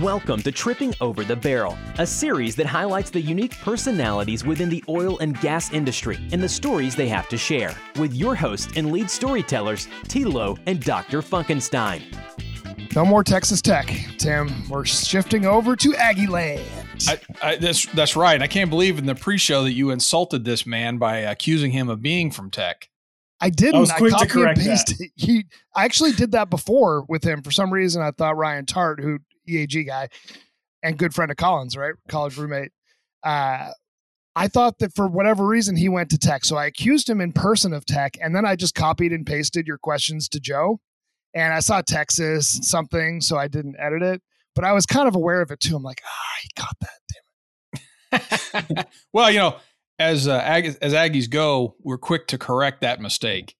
Welcome to Tripping Over the Barrel, a series that highlights the unique personalities within the oil and gas industry and the stories they have to share, with your hosts and lead storytellers, Tilo and Dr. Funkenstein. No more Texas Tech, Tim. We're shifting over to Aggie Land. That's right. I can't believe in the pre-show that you insulted this man by accusing him of being from Tech. I didn't. I was quick to correct that. I actually did that before with him. For some reason, I thought Ryan Tart, who EAG guy and good friend of Collins, right? College roommate. I thought that for whatever reason, he went to Tech. So I accused him in person of Tech. And then I just copied and pasted your questions to Joe. And I saw Texas something, so I didn't edit it. But I was kind of aware of it, too. I'm like, he got that, damn it. Well, as Aggies go, we're quick to correct that mistake.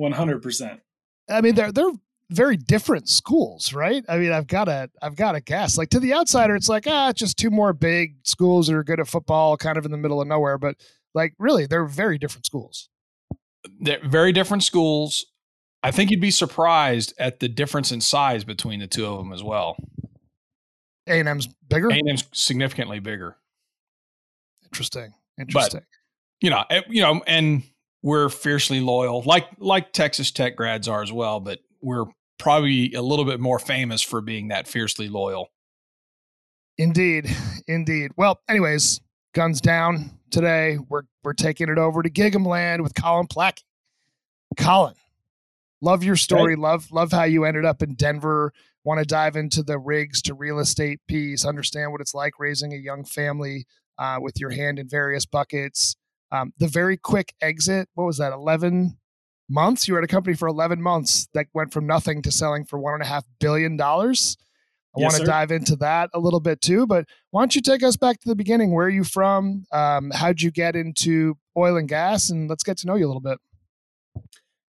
100%. I mean, they're very different schools, right? I mean, I've got to guess. Like, to the outsider, it's like, just two more big schools that are good at football, kind of in the middle of nowhere. But, like, really, they're very different schools. They're very different schools. I think you'd be surprised at the difference in size between the two of them as well. A&M's bigger? A&M's significantly bigger. Interesting. But, and we're fiercely loyal, like Texas Tech grads are as well, but we're probably a little bit more famous for being that fiercely loyal. Indeed. Well, anyways, guns down today. We're taking it over to Gig'em Land with Colin Placke. Colin, love your story. Right. Love how you ended up in Denver. Want to dive into the Rigs to Real Estate piece, understand what it's like raising a young family with your hand in various buckets. The very quick exit, what was that, 11 months? You were at a company for 11 months that went from nothing to selling for $1.5 billion. I want to dive into that a little bit too, but why don't you take us back to the beginning? Where are you from? How'd you get into oil and gas? And let's get to know you a little bit.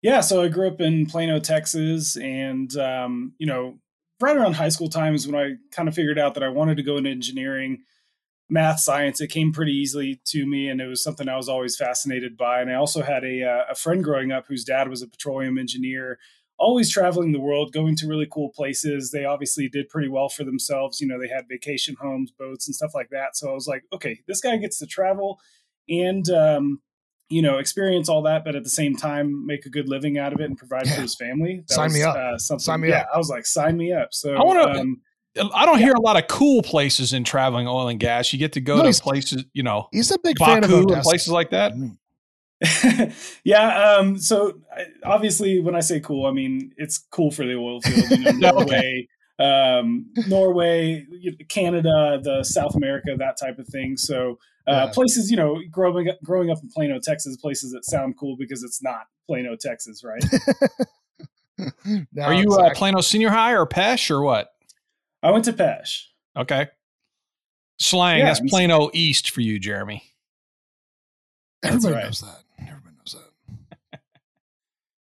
Yeah, so I grew up in Plano, Texas, and, right around high school times when I kind of figured out that I wanted to go into engineering, math, science. It came pretty easily to me, and it was something I was always fascinated by. And I also had a friend growing up whose dad was a petroleum engineer, always traveling the world, going to really cool places. They obviously did pretty well for themselves. They had vacation homes, boats, and stuff like that. So I was like, okay, this guy gets to travel and, experience all that, but at the same time, make a good living out of it and provide for his family. Sign me up. I was like, sign me up. So I want to. I don't hear a lot of cool places in traveling oil and gas. You get to go to places, He's a big Baku fan of and places like that. Yeah. So obviously, when I say cool, I mean it's cool for the oil field. Norway, Canada, the South America, that type of thing. So places, growing up in Plano, Texas, places that sound cool because it's not Plano, Texas, right? Are you Plano Senior High or Pesh or what? I went to Pesh. Okay. Slang, yeah, that's Plano East for you, Jeremy. Everybody knows that.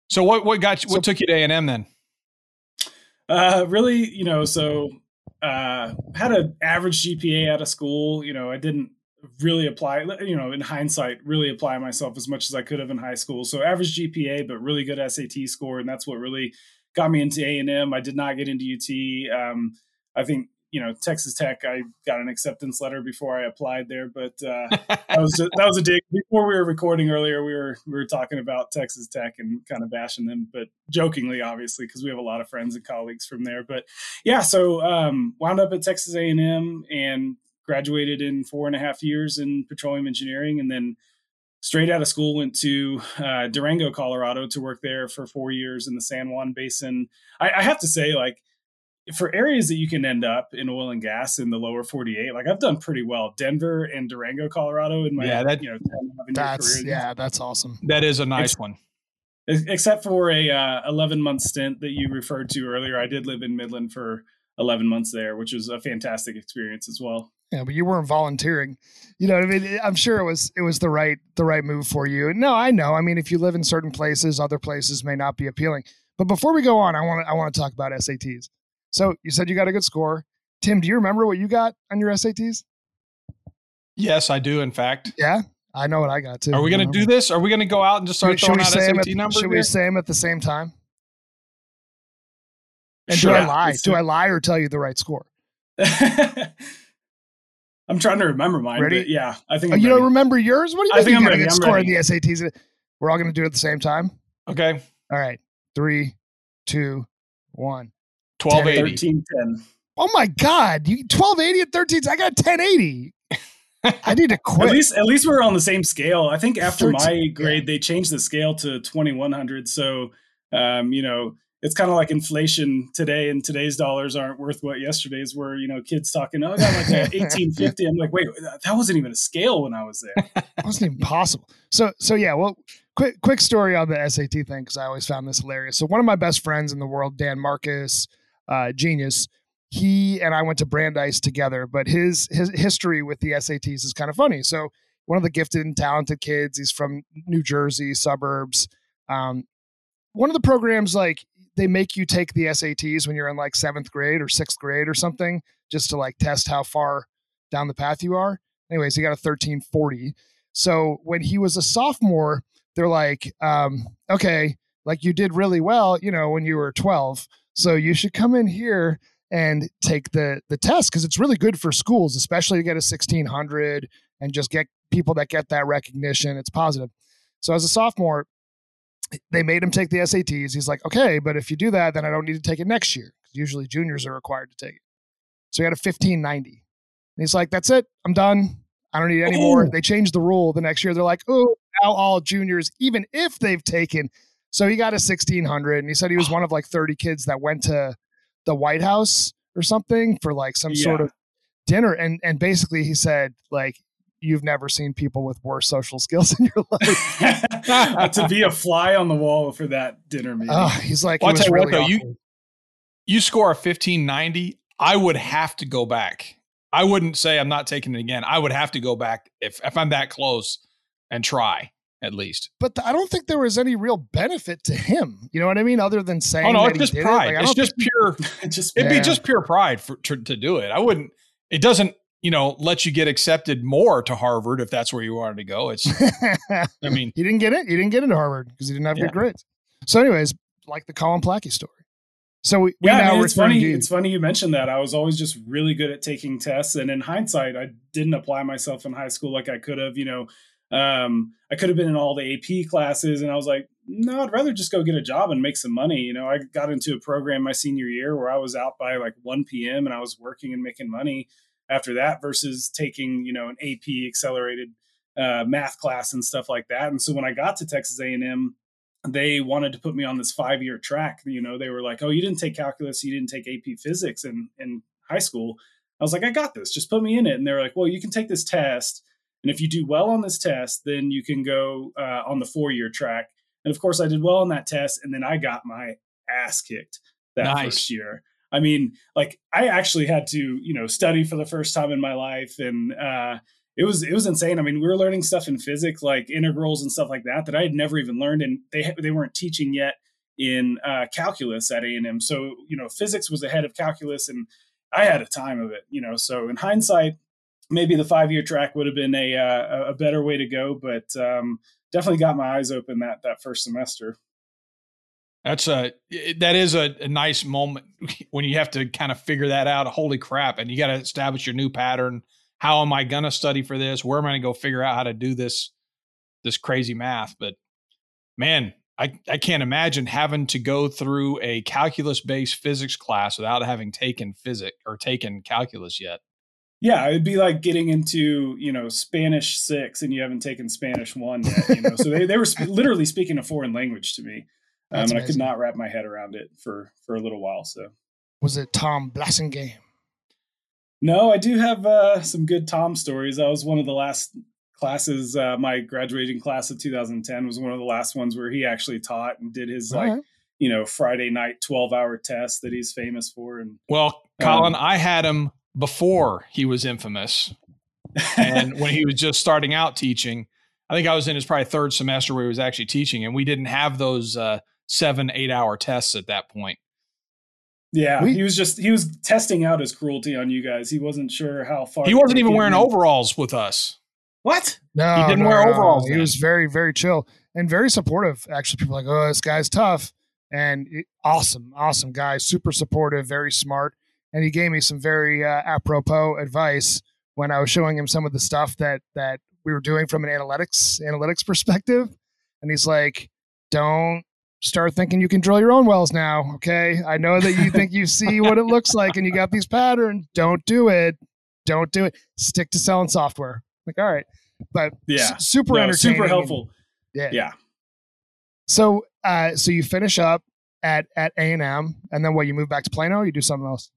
So what took you to A&M then? Had an average GPA out of school. I didn't really apply, in hindsight, really apply myself as much as I could have in high school. So average GPA, but really good SAT score. And that's what really got me into A&M. I did not get into UT. I think, Texas Tech, I got an acceptance letter before I applied there, but that was a dig. Before we were recording earlier, we were talking about Texas Tech and kind of bashing them, but jokingly, obviously, because we have a lot of friends and colleagues from there. But yeah, so wound up at Texas A&M and graduated in 4.5 years in petroleum engineering, and then straight out of school, went to Durango, Colorado to work there for 4 years in the San Juan Basin. I have to say, like, for areas that you can end up in oil and gas in the lower 48, like I've done pretty well. Denver and Durango, Colorado in my 10-11 year career. Yeah, that's awesome. That is a nice one. Except for a 11-month stint that you referred to earlier. I did live in Midland for 11 months there, which was a fantastic experience as well. Yeah, but you weren't volunteering. You know what I mean? I'm sure it was the right move for you. No, I know. I mean, if you live in certain places, other places may not be appealing. But before we go on, I want to talk about SATs. So you said you got a good score. Tim, do you remember what you got on your SATs? Yes, I do, in fact. Yeah, I know what I got too. Are we going to do this? Are we going to go out and just start throwing out SAT numbers? Should we say them at the same time? And sure. Do I lie? Do I lie or tell you the right score? I'm trying to remember mine. Ready? Yeah, I think. You don't remember yours? What do you mean? I think I'm going to score in the SATs. We're all going to do it at the same time. Okay. All right. 3, 2, 1. 1280. 1310. Oh my God! You 1280 and 13. I got 1080. I need to quit. At least we're on the same scale. I think after 13, my grade, they changed the scale to 2100. So, you know, it's kind of like inflation today, and today's dollars aren't worth what yesterday's were. You know, kids talking, oh, I got like a 1850. I'm like, wait, that wasn't even a scale when I was there. It wasn't even possible. So yeah, well, quick story on the SAT thing, because I always found this hilarious. So one of my best friends in the world, Dan Marcus, genius, he and I went to Brandeis together, but his history with the SATs is kind of funny. So one of the gifted and talented kids, he's from New Jersey, suburbs. One of the programs, like, they make you take the SATs when you're in like 7th grade or 6th grade or something, just to like test how far down the path you are. Anyways, he got a 1340. So when he was a sophomore, they're like, okay, like you did really well, you know, when you were 12. So you should come in here and take the test, because it's really good for schools, especially to get a 1600 and just get people that get that recognition. It's positive. So as a sophomore, they made him take the SATs. He's like, okay, but if you do that, then I don't need to take it next year, because usually juniors are required to take it. So he had a 1590. And he's like, that's it. I'm done. I don't need any more. They changed the rule the next year. They're like, oh, now all juniors, even if they've taken. So he got a 1600. And he said he was one of like 30 kids that went to the White House or something for like some sort of dinner. And basically he said, like, you've never seen people with worse social skills in your life. To be a fly on the wall for that dinner meeting. He's like, well, I'll tell you what, though, you score a 1590, I would have to go back. I wouldn't say I'm not taking it again. I would have to go back if I'm that close and try at least. But I don't think there was any real benefit to him. You know what I mean? Other than saying, it's just pride. Like, it's just pure. It'd be just pure pride to do it. It doesn't, you know, let you get accepted more to Harvard if that's where you wanted to go. It's, I mean, he didn't get it. He didn't get into Harvard because he didn't have good grades. So, anyways, like the Colin Placke story. So it's funny you mentioned that. I was always just really good at taking tests, and in hindsight, I didn't apply myself in high school like I could have. You know, I could have been in all the AP classes, and I was like, no, I'd rather just go get a job and make some money. You know, I got into a program my senior year where I was out by like 1 p.m. and I was working and making money after that, versus taking, you know, an AP accelerated math class and stuff like that. And so when I got to Texas A&M, they wanted to put me on this 5-year track. You know, they were like, oh, you didn't take calculus, you didn't take AP physics in high school. I was like, I got this, just put me in it. And they were like, well, you can take this test, and if you do well on this test, then you can go on the 4-year track. And of course I did well on that test. And then I got my ass kicked that first year. I mean, like, I actually had to, you know, study for the first time in my life. And it was insane. I mean, we were learning stuff in physics, like integrals and stuff like that, that I had never even learned. And they weren't teaching yet in calculus at A&M. So, you know, physics was ahead of calculus, and I had a time of it, you know. So in hindsight, maybe the 5-year track would have been a better way to go. But definitely got my eyes open that first semester. That is a nice moment when you have to kind of figure that out. Holy crap. And you got to establish your new pattern. How am I going to study for this? Where am I going to go figure out how to do this crazy math? But man, I can't imagine having to go through a calculus based physics class without having taken physics or taken calculus yet. Yeah, it'd be like getting into, you know, Spanish 6 and you haven't taken Spanish 1 yet. You know? So they were literally speaking a foreign language to me. And I could not wrap my head around it for a little while. So, was it Tom Blassingame? No, I do have some good Tom stories. I was one of the last classes. My graduating class of 2010 was one of the last ones where he actually taught and did his you know, Friday night 12-hour test that he's famous for. And well, Colin, I had him before he was infamous, and when he was just starting out teaching. I think I was in his probably 3rd semester where he was actually teaching, and we didn't have those 7-8-hour tests at that point. Yeah, he was testing out his cruelty on you guys. He wasn't sure how far. He wasn't even wearing overalls with us. What? No, he didn't wear overalls. No. He was very, very chill and very supportive. Actually, people were like, oh, this guy's tough, and awesome guy, super supportive, very smart. and he gave me some very apropos advice when I was showing him some of the stuff that we were doing from an analytics perspective. And he's like, don't start thinking you can drill your own wells now. Okay. I know that you think you see what it looks like and you got these patterns. Don't do it. Don't do it. Stick to selling software. Like, all right. But yeah, super entertaining. Super helpful. And, yeah. So you finish up at A&M, and then what, you move back to Plano or you do something else?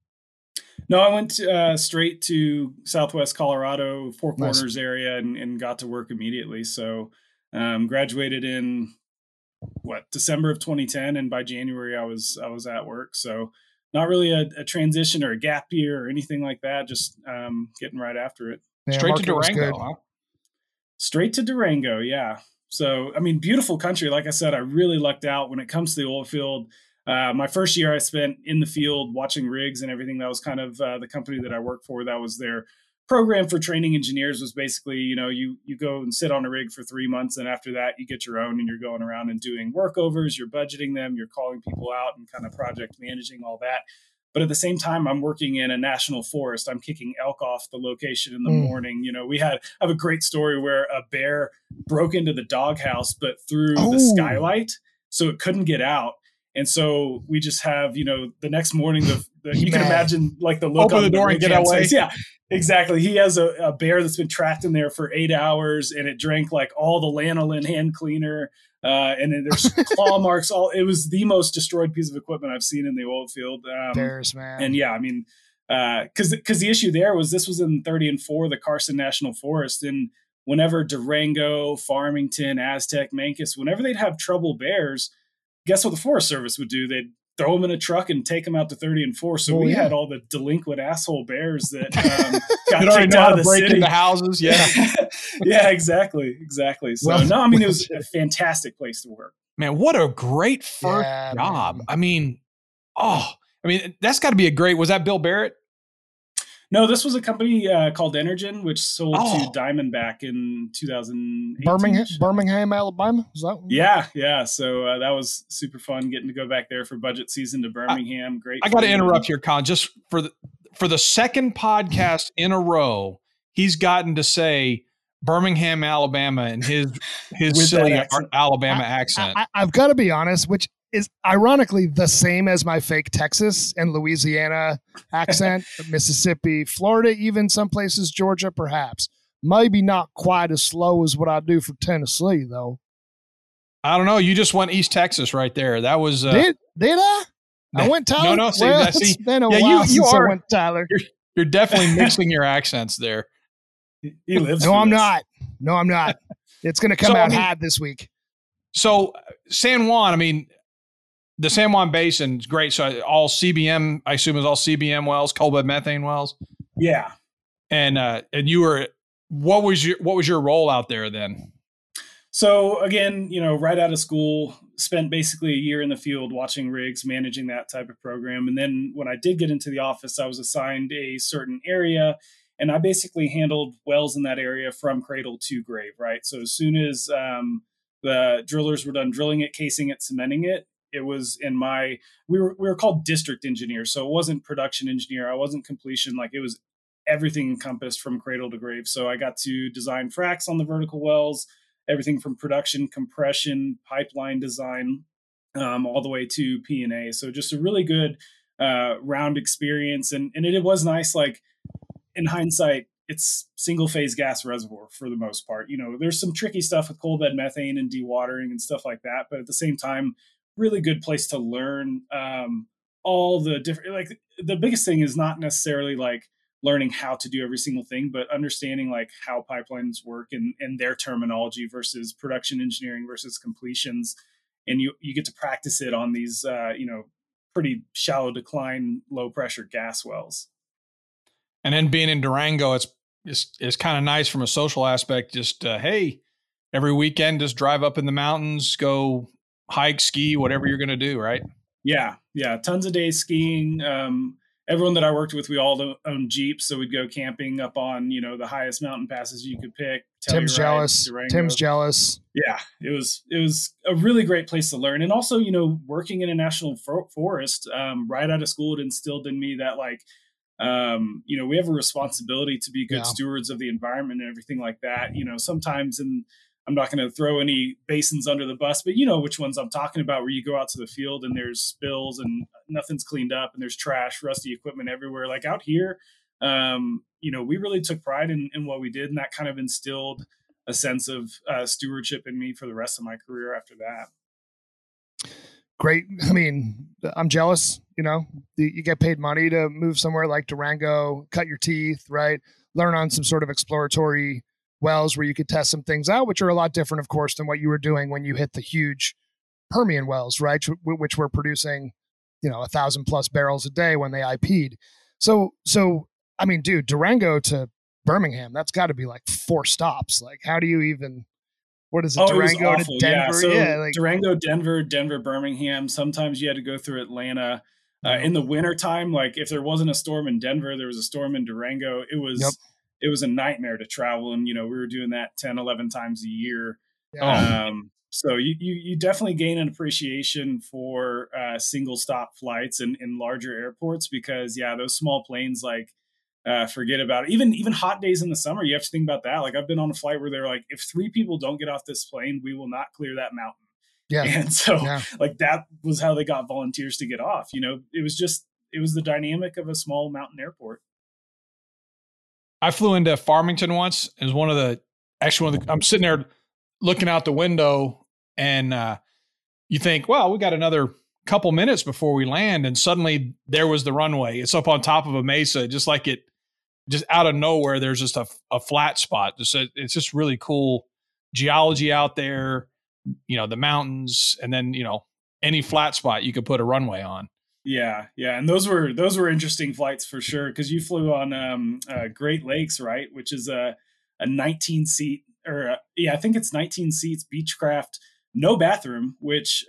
No, I went straight to Southwest Colorado, Four Corners area, and got to work immediately. So graduated in December of 2010, and by January I was at work. So not really a transition or a gap year or anything like that. Just getting right after it. Yeah, straight to Durango. Huh? Straight to Durango, yeah. So I mean, beautiful country. Like I said, I really lucked out when it comes to the oil field. My first year I spent in the field watching rigs and everything. That was kind of the company that I worked for. That was their program for training engineers, was basically, you go and sit on a rig for 3 months, and after that you get your own and you're going around and doing workovers, you're budgeting them, you're calling people out and kind of project managing all that. But at the same time, I'm working in a national forest. I'm kicking elk off the location in the morning. I have a great story where a bear broke into the doghouse, but through the skylight, so it couldn't get out. And so we just have, the next morning, you can imagine like the look on the door and get away. Yeah, exactly. He has a bear that's been trapped in there for 8 hours, and it drank like all the lanolin hand cleaner. And then there's claw marks. It was the most destroyed piece of equipment I've seen in the oil field. Bears, man. And yeah, I mean, because the issue there was, this was in 30 and 4, the Carson National Forest. And whenever Durango, Farmington, Aztec, Mancus, whenever they'd have trouble bears, guess what the Forest Service would do? They'd throw them in a truck and take them out to 30 and 4. So we had all the delinquent asshole bears that got kicked out of the city. Into houses, yeah. Yeah, exactly. So I mean, it was a fantastic place to work. Man, what a great first job. Man. I mean, that's got to be a great. Was that Bill Barrett? No, this was a company called Energen, which sold to Diamondback in 2018. Birmingham, Alabama? Is that one? Yeah. So that was super fun, getting to go back there for budget season to Birmingham. Great. I got to interrupt here, Colin, just for the second podcast in a row, he's gotten to say Birmingham, Alabama, and his silly Alabama accent. I've got to be honest, which is ironically the same as my fake Texas and Louisiana accent, Mississippi, Florida, even some places, Georgia, perhaps. Maybe not quite as slow as what I do for Tennessee, though. I don't know. You just went East Texas right there. That was did I? I went Tyler. No. See, well, it's been a while since I went Tyler. You're definitely mixing your accents there. He lives. No, I'm not. It's going to come out hot this week. So San Juan, I mean, the San Juan Basin is great. So all CBM, I assume, is all CBM wells, coal bed methane wells. Yeah. And you were, what was your role out there then? So again, right out of school, spent basically a year in the field watching rigs, managing that type of program. And then when I did get into the office, I was assigned a certain area, and I basically handled wells in that area from cradle to grave. Right. So as soon as the drillers were done drilling it, casing it, cementing it, it was in my, we were called district engineers. So it wasn't production engineer. I wasn't completion. Like, it was everything encompassed from cradle to grave. So I got to design fracs on the vertical wells, everything from production, compression, pipeline design, all the way to P&A. So just a really good round experience. And it was nice. Like, in hindsight, it's single phase gas reservoir for the most part. There's some tricky stuff with coal bed methane and dewatering and stuff like that. But at the same time, really good place to learn all the different, like, the biggest thing is not necessarily like learning how to do every single thing, but understanding like how pipelines work and their terminology versus production engineering versus completions. And you get to practice it on these, pretty shallow decline, low pressure gas wells. And then being in Durango, it's kind of nice from a social aspect. Just, hey, every weekend, just drive up in the mountains, go hike, ski, whatever you're going to do, right? Yeah. Tons of days skiing. Everyone that I worked with, we all owned Jeeps. So we'd go camping up on, the highest mountain passes you could pick, Tim's jealous. Durango. Tim's jealous. Yeah, it was a really great place to learn. And also, you know, working in a national forest right out of school, it instilled in me that, like, you know, we have a responsibility to be good stewards of the environment and everything like that. You know, sometimes, and I'm not going to throw any basins under the bus, but you know which ones I'm talking about, where you go out to the field and there's spills and nothing's cleaned up and there's trash, rusty equipment everywhere. Like out here, you know, we really took pride in what we did, and that kind of instilled a sense of stewardship in me for the rest of my career after that. Great. I mean, I'm jealous. You know, you get paid money to move somewhere like Durango, cut your teeth, right? Learn on some sort of exploratory wells where you could test some things out, which are a lot different, of course, than what you were doing when you hit the huge Permian wells, right? Which were producing, you know, 1,000+ barrels a day when they IP'd. So, I mean, dude, Durango to Birmingham, that's got to be like 4 stops. Like, how do you even? What is it? Durango to Denver? Yeah, so like, Durango, Denver, Birmingham. Sometimes you had to go through Atlanta in the wintertime. Like, if there wasn't a storm in Denver, there was a storm in Durango. It was a nightmare to travel. And, you know, we were doing that 10, 11 times a year. Yeah. So you definitely gain an appreciation for single stop flights in larger airports, because, yeah, those small planes, like, forget about it. Even hot days in the summer, you have to think about that. Like, I've been on a flight where they're like, if 3 people don't get off this plane, we will not clear that mountain. Yeah. And so like, that was how they got volunteers to get off. You know, it was the dynamic of a small mountain airport. I flew into Farmington once. It was one of the, I'm sitting there looking out the window, and you think, well, we got another couple minutes before we land. And suddenly there was the runway. It's up on top of a mesa, just like it, just out of nowhere. There's just a flat spot. It's just really cool geology out there, you know, the mountains, and then, you know, any flat spot you could put a runway on. Yeah. Yeah. And those were interesting flights for sure. 'Cause you flew on Great Lakes, right? Which is a 19 seat I think it's 19 seats, Beechcraft, no bathroom, which,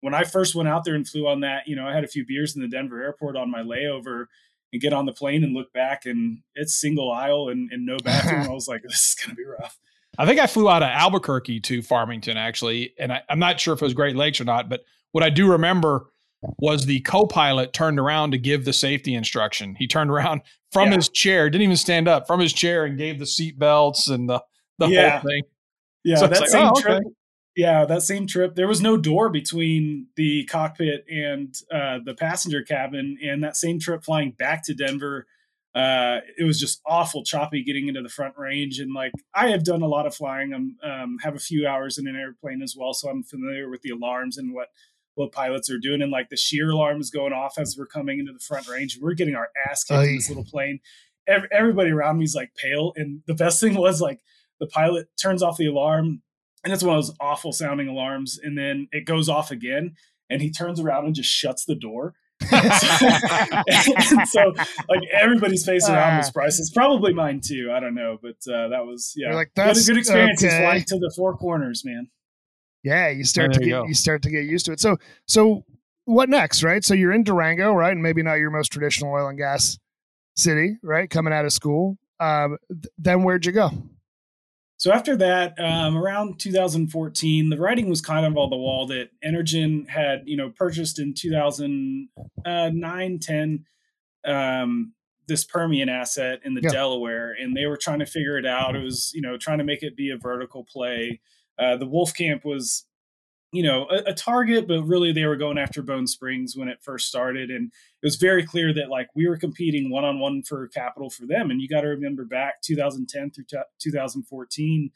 when I first went out there and flew on that, you know, I had a few beers in the Denver airport on my layover, and get on the plane and look back, and it's single aisle and no bathroom. I was like, this is going to be rough. I think I flew out of Albuquerque to Farmington, actually. And I'm not sure if it was Great Lakes or not, but what I do remember was the co-pilot turned around to give the safety instruction. He turned around from his chair, didn't even stand up, from his chair, and gave the seat belts and the whole thing. Yeah, so that same trip. Okay. Yeah, that same trip, there was no door between the cockpit and the passenger cabin. And that same trip flying back to Denver, it was just awful choppy getting into the front range. And like, I have done a lot of flying. I have a few hours in an airplane as well, so I'm familiar with the alarms and what pilots are doing. And like, the shear alarm is going off as we're coming into the front range. We're getting our ass kicked in this little plane. Everybody around me is like pale. And the best thing was, like, the pilot turns off the alarm, and it's one of those awful sounding alarms, and then it goes off again, and he turns around and just shuts the door. and so like, everybody's face around was priceless. Probably mine too. I don't know, but that was that's a good experience. Okay. It's flying to the four corners, man. Yeah, you start to get used to it. So what next, right? So you're in Durango, right, and maybe not your most traditional oil and gas city, right? Coming out of school, then where'd you go? So after that, around 2014, the writing was kind of on the wall that Energen had, you know, purchased in 2009, 10, this Permian asset in the Delaware, and they were trying to figure it out. It was, you know, trying to make it be a vertical play. The Wolf Camp was, you know, a target, but really they were going after Bone Springs when it first started. And it was very clear that, like, we were competing one-on-one for capital for them. And you got to remember back 2010 through 2014,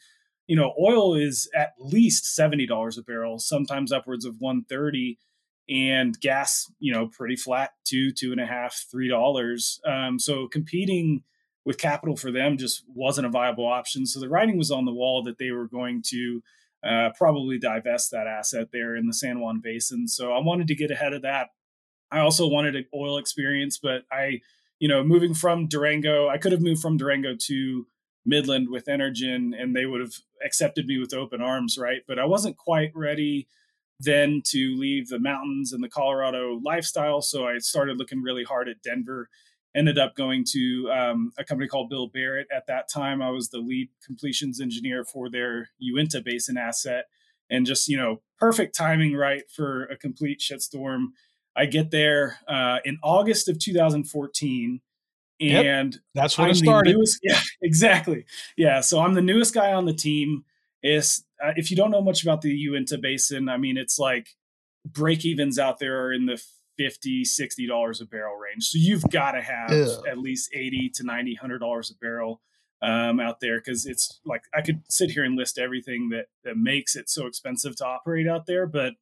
you know, oil is at least $70 a barrel, sometimes upwards of $130, and gas, you know, pretty flat, $2, $2.50, $3. So competing with capital for them just wasn't a viable option. So the writing was on the wall that they were going to probably divest that asset there in the San Juan Basin. So I wanted to get ahead of that. I also wanted an oil experience, but I could have moved from Durango to Midland with Energen, and they would have accepted me with open arms, right? But I wasn't quite ready then to leave the mountains and the Colorado lifestyle. So I started looking really hard at Denver. ended up going to a company called Bill Barrett. At that time, I was the lead completions engineer for their Uinta Basin asset. And just, you know, perfect timing, right, for a complete shitstorm. I get there in August of 2014. And yep, that's when it started. Yeah, exactly. Yeah. So I'm the newest guy on the team. If you don't know much about the Uinta Basin, I mean, it's like break evens out there are in the $50, $60 a barrel range. So you've got to have at least $80 to $90, $100 a barrel out there, because it's like I could sit here and list everything that makes it so expensive to operate out there. But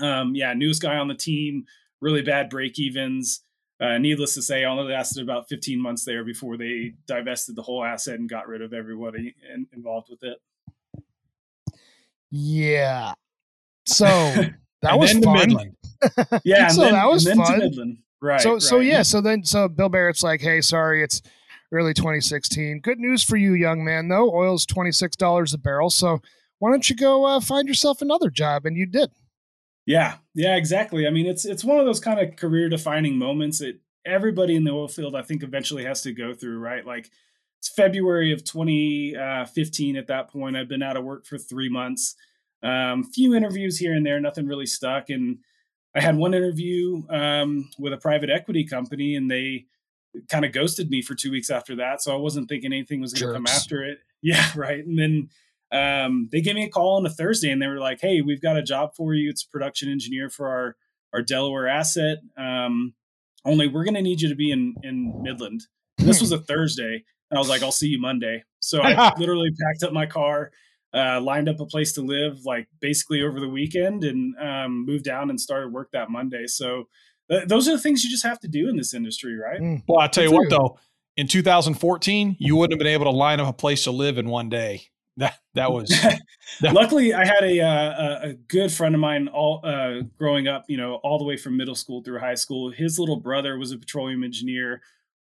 yeah, newest guy on the team, really bad break evens. Needless to say, I only lasted about 15 months there before they divested the whole asset and got rid of everybody involved with it. Yeah. So that was fun. Yeah. So that was fun. Right. So yeah. So Bill Barrett's like, hey, sorry, it's early 2016. Good news for you, young man, though. Oil's $26 a barrel. So why don't you go find yourself another job? And you did. Yeah, exactly. I mean, it's one of those kind of career defining moments that everybody in the oil field, I think, eventually has to go through, right? Like it's February of 2015 at that point. I've been out of work for 3 months, few interviews here and there, nothing really stuck. And I had one interview with a private equity company, and they kind of ghosted me for 2 weeks after that. So I wasn't thinking anything was going to come after it. Yeah, right. And then they gave me a call on a Thursday, and they were like, hey, we've got a job for you. It's production engineer for our Delaware asset. Only we're going to need you to be in Midland. And this was a Thursday. And I was like, I'll see you Monday. So I literally packed up my car, lined up a place to live, like basically over the weekend, and moved down and started work that Monday. So those are the things you just have to do in this industry, right? Well, I tell you what, though, in 2014, you wouldn't have been able to line up a place to live in one day. That was luckily I had a good friend of mine all growing up, you know, all the way from middle school through high school. His little brother was a petroleum engineer,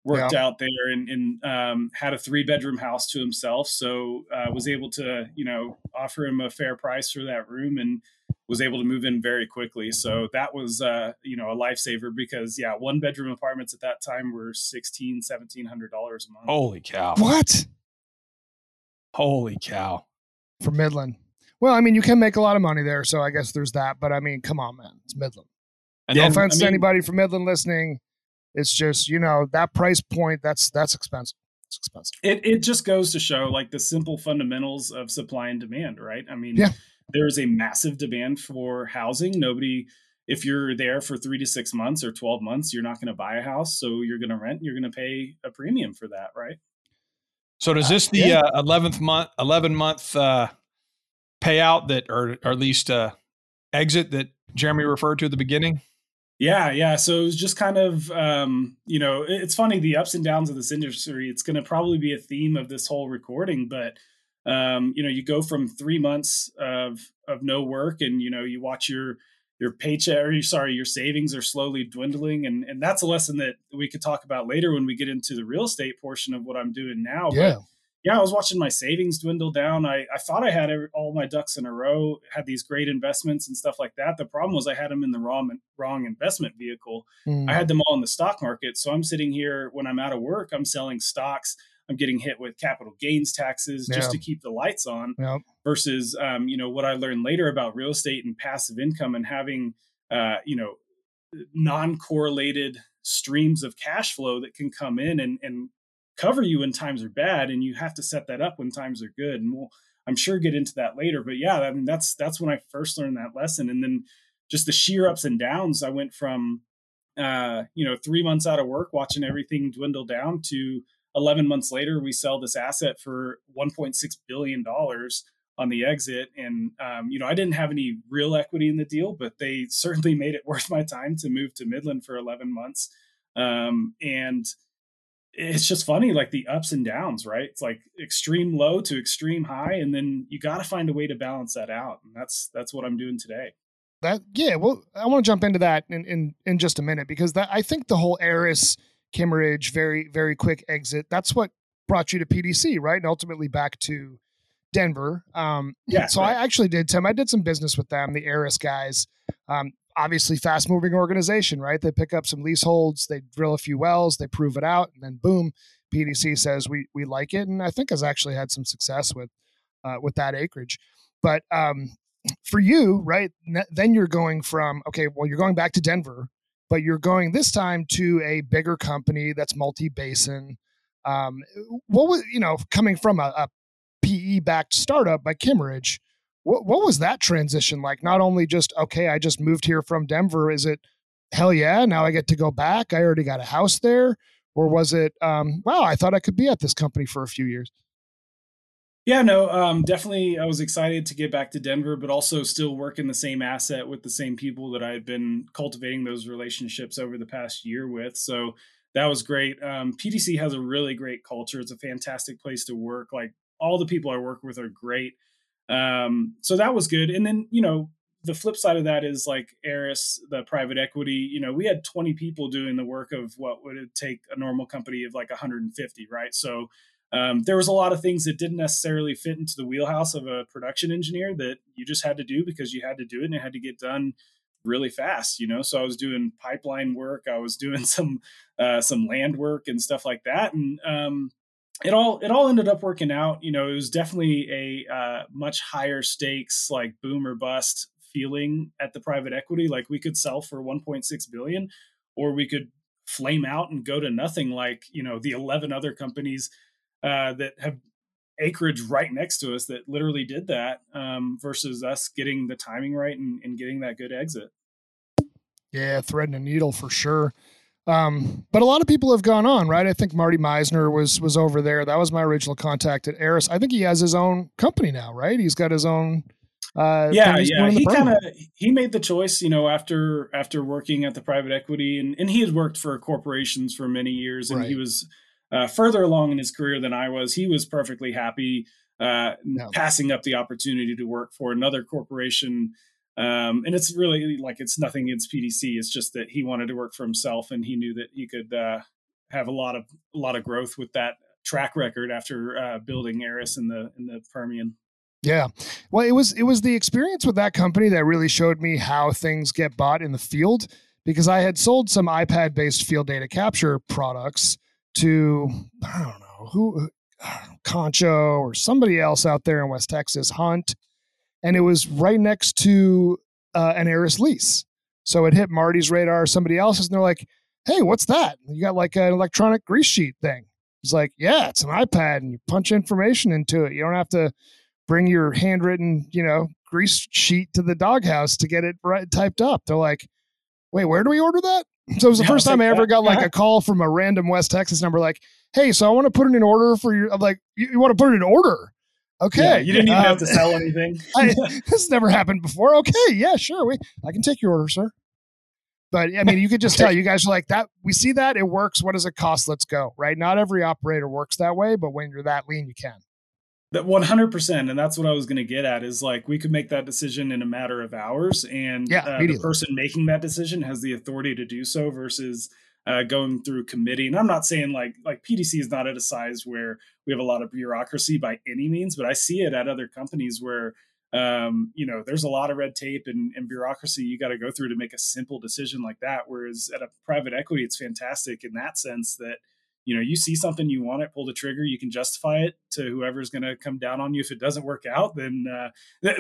worked out there and had a 3-bedroom house to himself. So was able to, you know, offer him a fair price for that room and was able to move in very quickly. So that was, you know, a lifesaver because, yeah, 1-bedroom apartments at that time were $1,600, $1,700 a month. Holy cow. What? Holy cow. For Midland. Well, I mean, you can make a lot of money there, so I guess there's that. But, I mean, come on, man. It's Midland. And no offense to anybody from Midland listening. It's just, you know, that price point, that's expensive. It's expensive. It just goes to show, like, the simple fundamentals of supply and demand, right? I mean, there is a massive demand for housing. Nobody, if you're there for 3 to 6 months or 12 months, you're not going to buy a house. So you're going to rent. You're going to pay a premium for that, right? So does this the 11 month payout that, or at least exit that Jeremy referred to at the beginning? Yeah. So it was just kind of, you know, it's funny, the ups and downs of this industry. It's going to probably be a theme of this whole recording, but you know, you go from 3 months of no work, and you know, you watch your paycheck, or your savings are slowly dwindling. And that's a lesson that we could talk about later when we get into the real estate portion of what I'm doing now. Yeah. But yeah, I was watching my savings dwindle down. I thought I had all my ducks in a row, had these great investments and stuff like that. The problem was I had them in the wrong investment vehicle. I had them all in the stock market. So I'm sitting here when I'm out of work, I'm selling stocks. I'm getting hit with capital gains taxes just to keep the lights on versus, you know, what I learned later about real estate and passive income and having, you know, non-correlated streams of cash flow that can come in and cover you when times are bad. And you have to set that up when times are good. And we'll, I'm sure, get into that later. But yeah, I mean, that's when I first learned that lesson. And then just the sheer ups and downs. I went from, you know, 3 months out of work, watching everything dwindle down to 11 months later, we sell this asset for $1.6 billion on the exit. And, you know, I didn't have any real equity in the deal, but they certainly made it worth my time to move to Midland for 11 months. And it's just funny, like the ups and downs, right? It's like extreme low to extreme high. And then you got to find a way to balance that out. And that's what I'm doing today. Well, I want to jump into that in just a minute, because I think the whole Aris Kimmeridge, very, very quick exit. That's what brought you to PDC, right? And ultimately back to Denver. So I actually did, Tim, I did some business with them, the Aris guys. obviously fast moving organization, right? They pick up some leaseholds, they drill a few wells, they prove it out, and then boom, PDC says we like it. And I think has actually had some success with that acreage. But for you, right, then you're going from, okay, well, you're going back to Denver, but you're going this time to a bigger company that's multi-basin. What was, you know, coming from a PE-backed startup by Kimmeridge, what was that transition like? Not only just, okay, I just moved here from Denver. Is it, hell yeah, now I get to go back? I already got a house there. Or was it, wow, I thought I could be at this company for a few years? Yeah, no, definitely I was excited to get back to Denver, but also still work in the same asset with the same people that I had been cultivating those relationships over the past year with. So that was great. PDC has a really great culture. It's a fantastic place to work. Like, all the people I work with are great. So that was good. And then, you know, the flip side of that is like Aris, the private equity, you know, we had 20 people doing the work of what would it take a normal company of like 150, right? So there was a lot of things that didn't necessarily fit into the wheelhouse of a production engineer that you just had to do because you had to do it and it had to get done really fast, you know? So I was doing pipeline work. I was doing some land work and stuff like that. And, it all ended up working out. You know, it was definitely a much higher stakes, like boom or bust feeling at the private equity. Like, we could sell for 1.6 billion or we could flame out and go to nothing. Like, you know, the 11 other companies that have acreage right next to us that literally did that, versus us getting the timing right and getting that good exit. Yeah, threading a needle for sure. But a lot of people have gone on, right? I think Marty Meisner was over there. That was my original contact at Aris. I think he has his own company now, right? He's got his own. Yeah. He made the choice, you know, after working at the private equity, and he had worked for corporations for many years, and right. He was further along in his career than I was. He was perfectly happy passing up the opportunity to work for another corporation. And it's really like, it's nothing against PDC. It's just that he wanted to work for himself, and he knew that he could have a lot of growth with that track record after building Aris in the Permian. Yeah, well, it was the experience with that company that really showed me how things get bought in the field, because I had sold some iPad based field data capture products to, I don't know who, Concho or somebody else out there in West Texas, Hunt. And it was right next to an Aris lease. So it hit Marty's radar, somebody else's, and they're like, hey, what's that? You got like an electronic grease sheet thing. It's like, yeah, it's an iPad, and you punch information into it. You don't have to bring your handwritten, you know, grease sheet to the doghouse to get it right, typed up. They're like, wait, where do we order that? So it was the first time I ever got like a call from a random West Texas number like, hey, so I want to put in an order for your, I'm like, you want to put in an order? Okay. Yeah, you didn't even have to sell anything. This never happened before. Okay. Yeah, sure. I can take your order, sir. But I mean, you could just tell, you guys are like that. We see that it works. What does it cost? Let's go. Right. Not every operator works that way, but when you're that lean, you can. That 100%. And that's what I was going to get at is like, we could make that decision in a matter of hours. And the person making that decision has the authority to do so versus going through committee. And I'm not saying like PDC is not at a size where we have a lot of bureaucracy by any means, but I see it at other companies where, you know, there's a lot of red tape and bureaucracy you got to go through to make a simple decision like that. Whereas at a private equity, it's fantastic in that sense that, you know, you see something, you want it, pull the trigger, you can justify it to whoever's going to come down on you. If it doesn't work out, then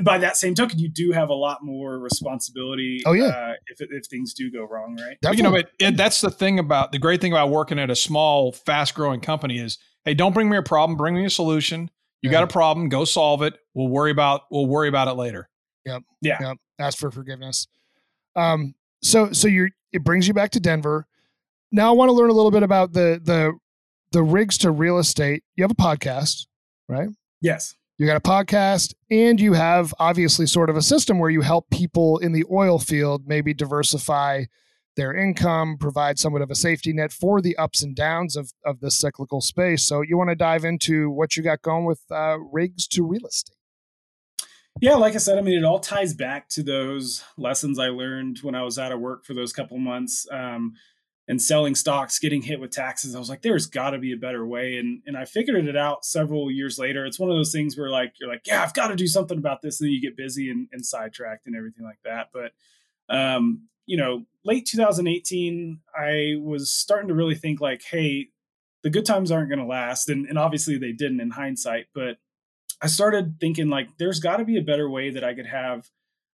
by that same token, you do have a lot more responsibility. Oh, yeah. If things do go wrong, right? Definitely. You know, but that's the thing about the great thing about working at a small, fast growing company is, hey, don't bring me a problem, bring me a solution. You got a problem, go solve it. We'll worry about it later. Yep. Yeah. Yep. Ask for forgiveness. So it brings you back to Denver. Now I want to learn a little bit about the Rigs to Real Estate. You have a podcast, right? Yes. You got a podcast, and you have obviously sort of a system where you help people in the oil field maybe diversify their income, provide somewhat of a safety net for the ups and downs of this cyclical space. So you want to dive into what you got going with Rigs to Real Estate. Yeah, like I said, I mean, it all ties back to those lessons I learned when I was out of work for those couple months. And selling stocks, getting hit with taxes. I was like, there's gotta be a better way. And I figured it out several years later. It's one of those things where like, you're like, yeah, I've got to do something about this. And then you get busy and sidetracked and everything like that. But late 2018, I was starting to really think like, hey, the good times aren't going to last. And obviously they didn't in hindsight, but I started thinking like, there's got to be a better way that I could have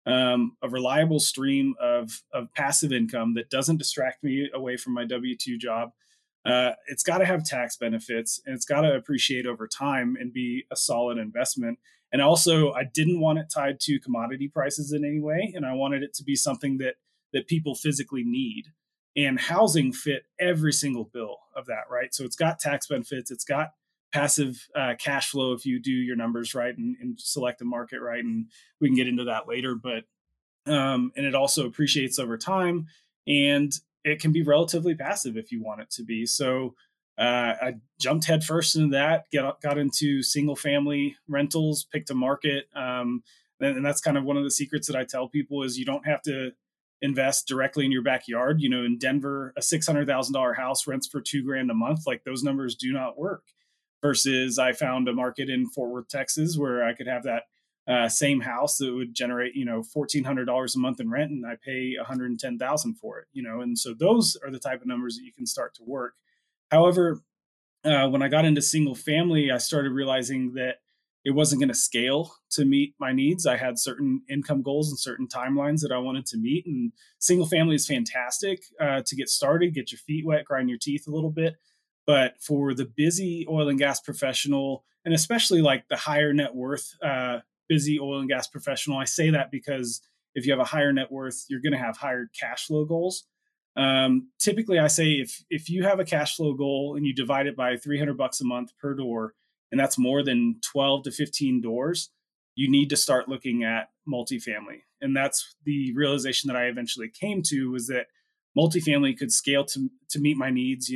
a reliable stream of passive income that doesn't distract me away from my W-2 job. It's got to have tax benefits and it's got to appreciate over time and be a solid investment. And also, I didn't want it tied to commodity prices in any way. And I wanted it to be something that people physically need. And housing fit every single bill of that, right? So it's got tax benefits. It's got passive cash flow if you do your numbers right and select the market right. And we can get into that later. But and it also appreciates over time. And it can be relatively passive if you want it to be. So I jumped headfirst into that, got into single family rentals, picked a market. And that's kind of one of the secrets that I tell people is you don't have to invest directly in your backyard. You know, in Denver, a $600,000 house rents for $2,000 a month. Like those numbers do not work. Versus I found a market in Fort Worth, Texas, where I could have that same house that would generate, $1,400 a month in rent, and I pay $110,000 for it, and so those are the type of numbers that you can start to work. However, when I got into single family, I started realizing that it wasn't going to scale to meet my needs. I had certain income goals and certain timelines that I wanted to meet, and single family is fantastic to get started, get your feet wet, grind your teeth a little bit. But for the busy oil and gas professional, and especially like the higher net worth busy oil and gas professional. I say that because if you have a higher net worth, you're going to have higher cash flow goals. Typically, I say if you have a cash flow goal and you divide it by $300 a month per door, and that's more than 12 to 15 doors, you need to start looking at multifamily. And that's the realization that I eventually came to was that multifamily could scale to meet my needs.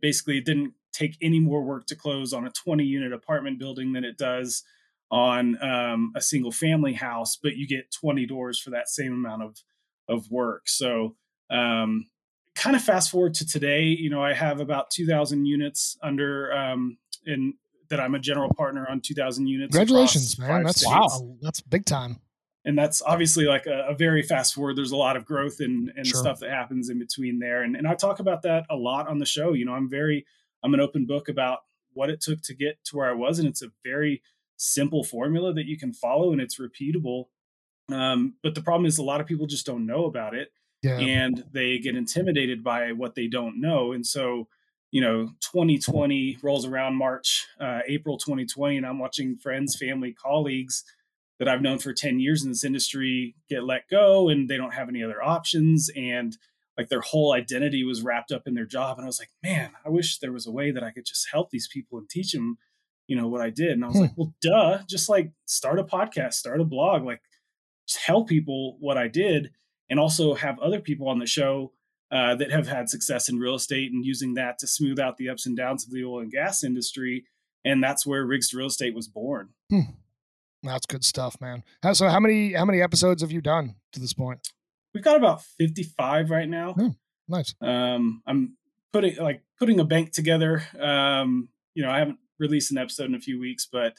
Basically, it didn't take any more work to close on a 20-unit apartment building than it does on a single family house, but you get 20 doors for that same amount of work. So kind of fast forward to today, I have about 2,000 units under in that I'm a general partner on 2,000 units. Congratulations, man. That's wow. That's big time. And that's obviously like a very fast forward. There's a lot of growth and sure. Stuff that happens in between there. And I talk about that a lot on the show. I'm an open book about what it took to get to where I was. And it's a very simple formula that you can follow and it's repeatable. But the problem is a lot of people just don't know about it and they get intimidated by what they don't know. And so, 2020 rolls around April, 2020, and I'm watching friends, family, colleagues that I've known for 10 years in this industry get let go and they don't have any other options. And like their whole identity was wrapped up in their job. And I was like, man, I wish there was a way that I could just help these people and teach them what I did. And I was like, well, duh, just like start a podcast, start a blog, like tell people what I did and also have other people on the show that have had success in real estate and using that to smooth out the ups and downs of the oil and gas industry. And that's where Rigs to Real Estate was born. That's good stuff, man. So how many episodes have you done to this point? We've got about 55 right now. Nice. I'm putting a bank together. I haven't release an episode in a few weeks, but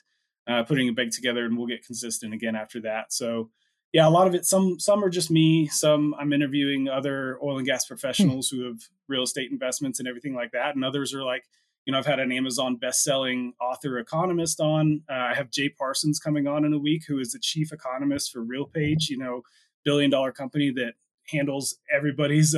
putting it back together, and we'll get consistent again after that. So yeah, a lot of it, some are just me, some I'm interviewing other oil and gas professionals who have real estate investments and everything like that. And others are like, I've had an Amazon best-selling author economist on. I have Jay Parsons coming on in a week, who is the chief economist for RealPage, billion-dollar company that handles everybody's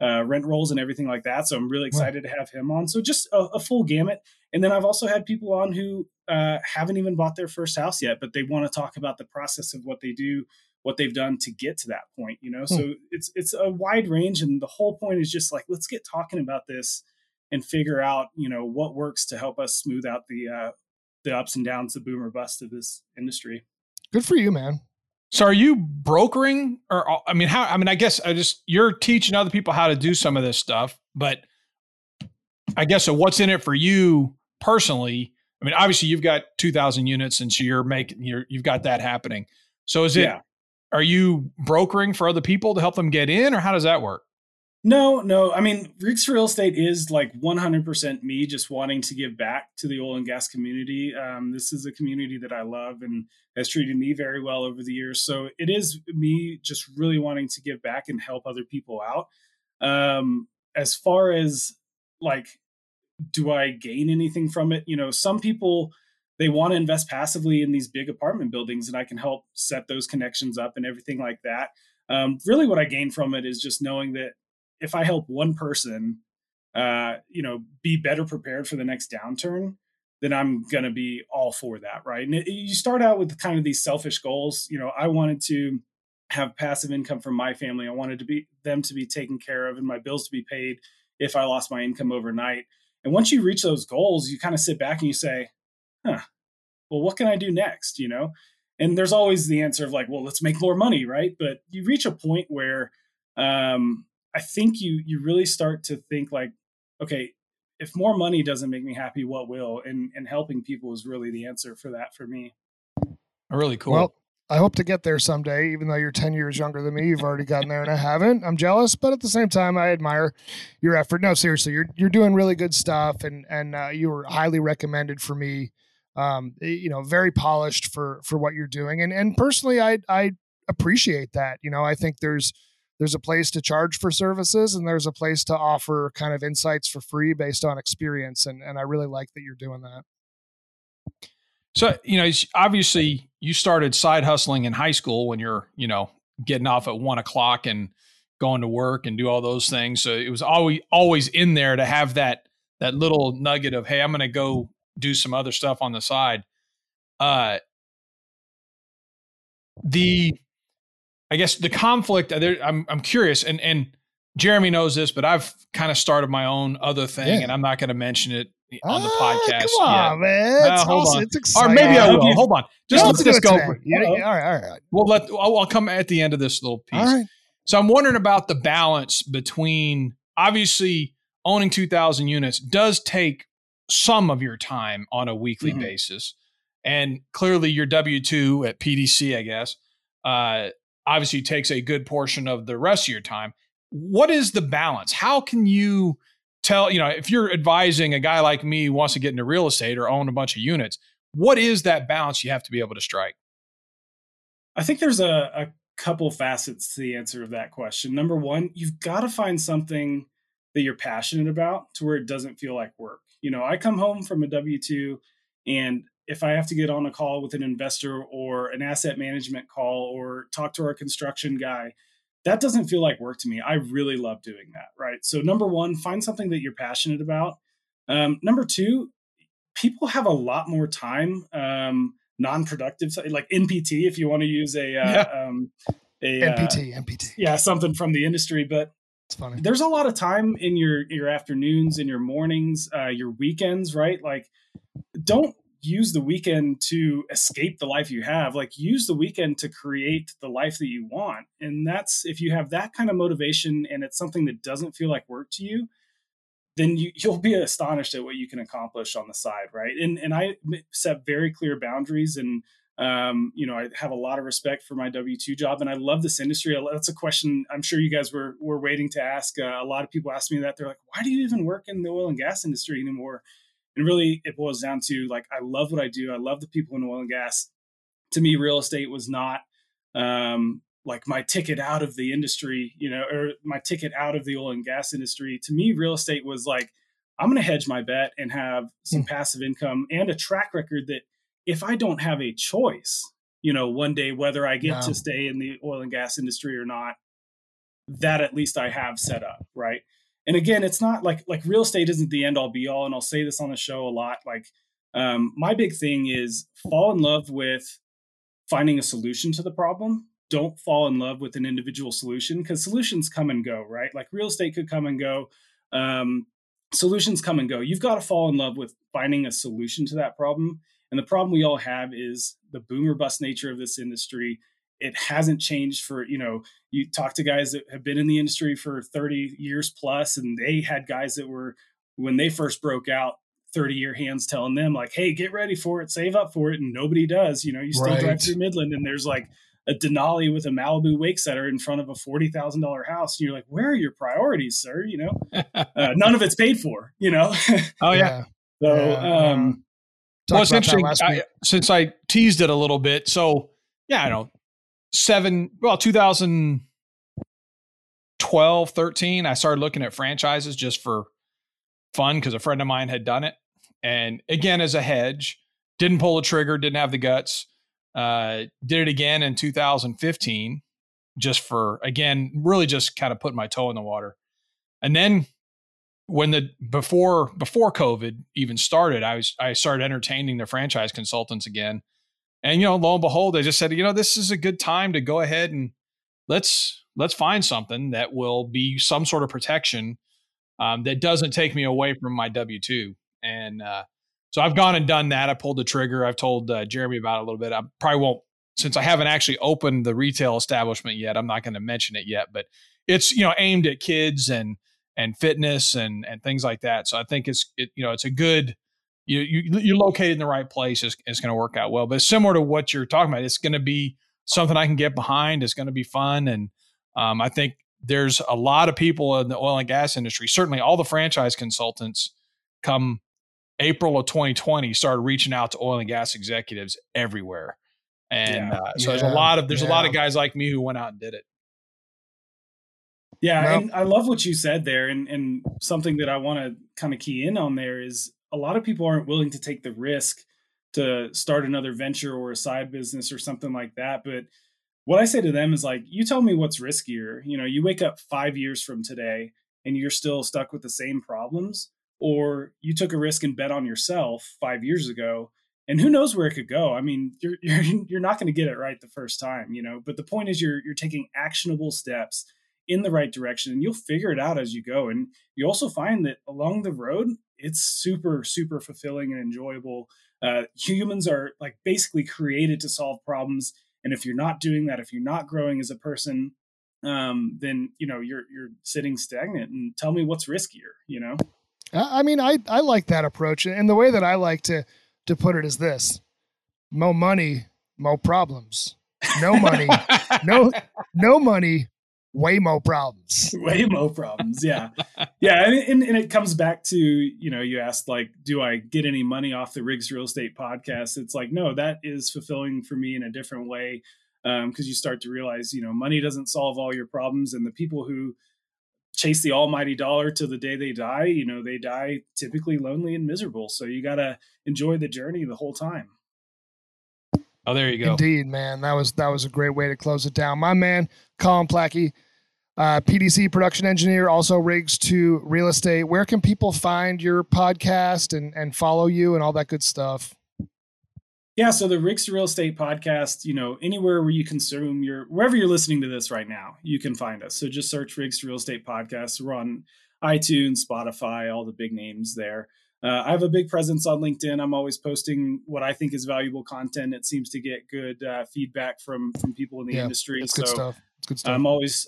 rent rolls and everything like that. So I'm really excited to have him on. So just a full gamut. And then I've also had people on who haven't even bought their first house yet, but they want to talk about the process of what they do, what they've done to get to that point, So it's a wide range. And the whole point is just like, let's get talking about this and figure out, what works to help us smooth out the ups and downs, the boom or bust of this industry. Good for you, man. So are you brokering you're teaching other people how to do some of this stuff, but I guess, so what's in it for you personally? I mean, obviously you've got 2,000 units and so you've got that happening. So are you brokering for other people to help them get in, or how does that work? No. I mean, Rigs to Real Estate is like 100% me just wanting to give back to the oil and gas community. This is a community that I love and has treated me very well over the years. So it is me just really wanting to give back and help other people out. As far as like, do I gain anything from it? You know, some people, they want to invest passively in these big apartment buildings, and I can help set those connections up and everything like that. Really what I gain from it is just knowing that if I help one person, be better prepared for the next downturn, then I'm going to be all for that. Right. And you start out with kind of these selfish goals. You know, I wanted to have passive income from my family. I wanted to be them to be taken care of and my bills to be paid if I lost my income overnight. And once you reach those goals, you kind of sit back and you say, well, what can I do next? You know, and there's always the answer of like, well, let's make more money. Right. But you reach a point where, I think you really start to think like, okay, if more money doesn't make me happy, what will? And helping people is really the answer for that for me. Really cool. Well, I hope to get there someday, even though you're 10 years younger than me. You've already gotten there and I haven't. I'm jealous, but at the same time, I admire your effort. No, seriously, you're doing really good stuff, and you were highly recommended for me. Very polished for what you're doing. And personally, I appreciate that. You know, I think there's a place to charge for services and there's a place to offer kind of insights for free based on experience. And I really like that you're doing that. So, you know, obviously you started side hustling in high school when you're, you know, getting off at 1 o'clock and going to work and do all those things. So it was always in there to have that little nugget of, hey, I'm going to go do some other stuff on the side. I guess the conflict there, I'm curious, and Jeremy knows this, but I've kind of started my own other thing, and I'm not going to mention it on the podcast. Come on, man. It's exciting. Or maybe I will. Hold on. Just let this go. All right. I'll come at the end of this little piece. Right. So I'm wondering about the balance between, obviously, owning 2,000 units does take some of your time on a weekly basis. And clearly your W-2 at PDC, I guess, obviously takes a good portion of the rest of your time. What is the balance? How can you tell, you know, if you're advising a guy like me who wants to get into real estate or own a bunch of units, what is that balance you have to be able to strike? I think there's a couple facets to the answer of that question. Number one, you've got to find something that you're passionate about to where it doesn't feel like work. You know, I come home from a W-2, and if I have to get on a call with an investor or an asset management call or talk to our construction guy, that doesn't feel like work to me. I really love doing that, right? So number one, find something that you're passionate about. Number two, people have a lot more time, non-productive, like NPT, if you want to use NPT. Yeah, something from the industry, but it's funny. There's a lot of time in your afternoons, in your mornings, your weekends, right? Like, don't use the weekend to escape the life you have. Like, use the weekend to create the life that you want. And that's, if you have that kind of motivation and it's something that doesn't feel like work to you, then you'll be astonished at what you can accomplish on the side. Right. And I set very clear boundaries, and I have a lot of respect for my W-2 job, and I love this industry. That's a question I'm sure you guys were waiting to ask. A lot of people ask me that. They're like, why do you even work in the oil and gas industry anymore? And really, it boils down to, like, I love what I do. I love the people in oil and gas. To me, real estate was not like my ticket out of the industry, you know, or my ticket out of the oil and gas industry. To me, real estate was like, I'm going to hedge my bet and have some passive income and a track record that if I don't have a choice, you know, one day, whether I get to stay in the oil and gas industry or not, that at least I have set up, right? And again, it's not like real estate isn't the end all be all. And I'll say this on the show a lot. Like, my big thing is fall in love with finding a solution to the problem. Don't fall in love with an individual solution, because solutions come and go, right? Like, real estate could come and go. Solutions come and go. You've got to fall in love with finding a solution to that problem. And the problem we all have is the boom or bust nature of this industry. It hasn't changed for, you know, you talk to guys that have been in the industry for 30 years plus, and they had guys that were, when they first broke out, 30-year hands telling them like, hey, get ready for it, save up for it. And nobody does. You know, you still drive through Midland and there's like a Denali with a Malibu wake setter in front of a $40,000 house. And you're like, where are your priorities, sir? You know, none of it's paid for, you know? Oh yeah. So, yeah. Well, it's interesting since I teased it a little bit. So yeah, I don't 2012, 13, I started looking at franchises just for fun because a friend of mine had done it. And again, as a hedge, didn't pull the trigger, didn't have the guts, did it again in 2015, just for, again, really just kind of putting my toe in the water. And then when before COVID even started, I started entertaining the franchise consultants again. And, you know, lo and behold, they just said, you know, this is a good time to go ahead and let's find something that will be some sort of protection that doesn't take me away from my W-2. And so I've gone and done that. I pulled the trigger. I've told Jeremy about it a little bit. I probably won't, since I haven't actually opened the retail establishment yet, I'm not going to mention it yet, but it's, you know, aimed at kids and fitness and things like that. So I think it's a good, you're located in the right place. It's going to work out well, but it's similar to what you're talking about. It's going to be something I can get behind. It's going to be fun. And I think there's a lot of people in the oil and gas industry, certainly all the franchise consultants come April of 2020, started reaching out to oil and gas executives everywhere. And there's a lot of guys like me who went out and did it. Yeah. Well, and I love what you said there. And something that I want to kind of key in on there is, a lot of people aren't willing to take the risk to start another venture or a side business or something like that. But what I say to them is like, you tell me what's riskier. You know, you wake up 5 years from today and you're still stuck with the same problems, or you took a risk and bet on yourself 5 years ago and who knows where it could go. I mean, you're not going to get it right the first time, you know, but the point is you're taking actionable steps in the right direction and you'll figure it out as you go. And you also find that along the road, it's super, super fulfilling and enjoyable. Humans are like basically created to solve problems. And if you're not doing that, if you're not growing as a person, then, you know, you're sitting stagnant. And tell me what's riskier, you know? I mean, I like that approach. And the way that I like to put it is this: more money, more problems. No money, no money, way more problems. Way more problems. Yeah. Yeah. And it comes back to, you know, you asked like, do I get any money off the Rigs Real Estate podcast? It's like, no, that is fulfilling for me in a different way. Cause you start to realize, you know, money doesn't solve all your problems. And the people who chase the almighty dollar till the day they die, you know, they die typically lonely and miserable. So you got to enjoy the journey the whole time. Oh, there you go. Indeed, man. That was a great way to close it down. My man, Colin Placke, PDC production engineer, also Rigs to Real Estate. Where can people find your podcast and follow you and all that good stuff? Yeah. So the Rigs to Real Estate podcast, you know, anywhere where you consume wherever you're listening to this right now, you can find us. So just search Rigs to Real Estate podcast. We're on iTunes, Spotify, all the big names there. I have a big presence on LinkedIn. I'm always posting what I think is valuable content. It seems to get good feedback from people in the industry. It's good stuff. It's good stuff. I'm always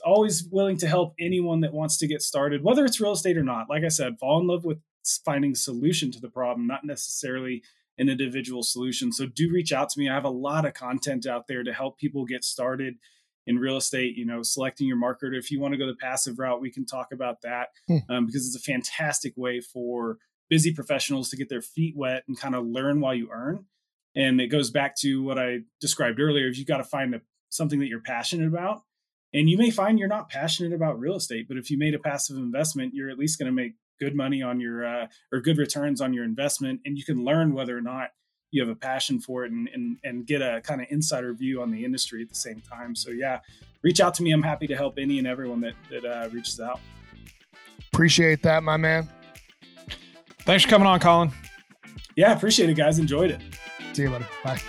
willing to help anyone that wants to get started, whether it's real estate or not. Like I said, fall in love with finding solution to the problem, not necessarily an individual solution. So do reach out to me. I have a lot of content out there to help people get started in real estate, you know, selecting your marketer. If you want to go the passive route, we can talk about that because it's a fantastic way for busy professionals to get their feet wet and kind of learn while you earn. And it goes back to what I described earlier. If you've got to find something that you're passionate about, and you may find you're not passionate about real estate, but if you made a passive investment, you're at least going to make good money on your, or good returns on your investment. And you can learn whether or not you have a passion for it and get a kind of insider view on the industry at the same time. So yeah, reach out to me. I'm happy to help any and everyone that reaches out. Appreciate that, my man. Thanks for coming on, Colin. Yeah, appreciate it, guys. Enjoyed it. See you later. Bye.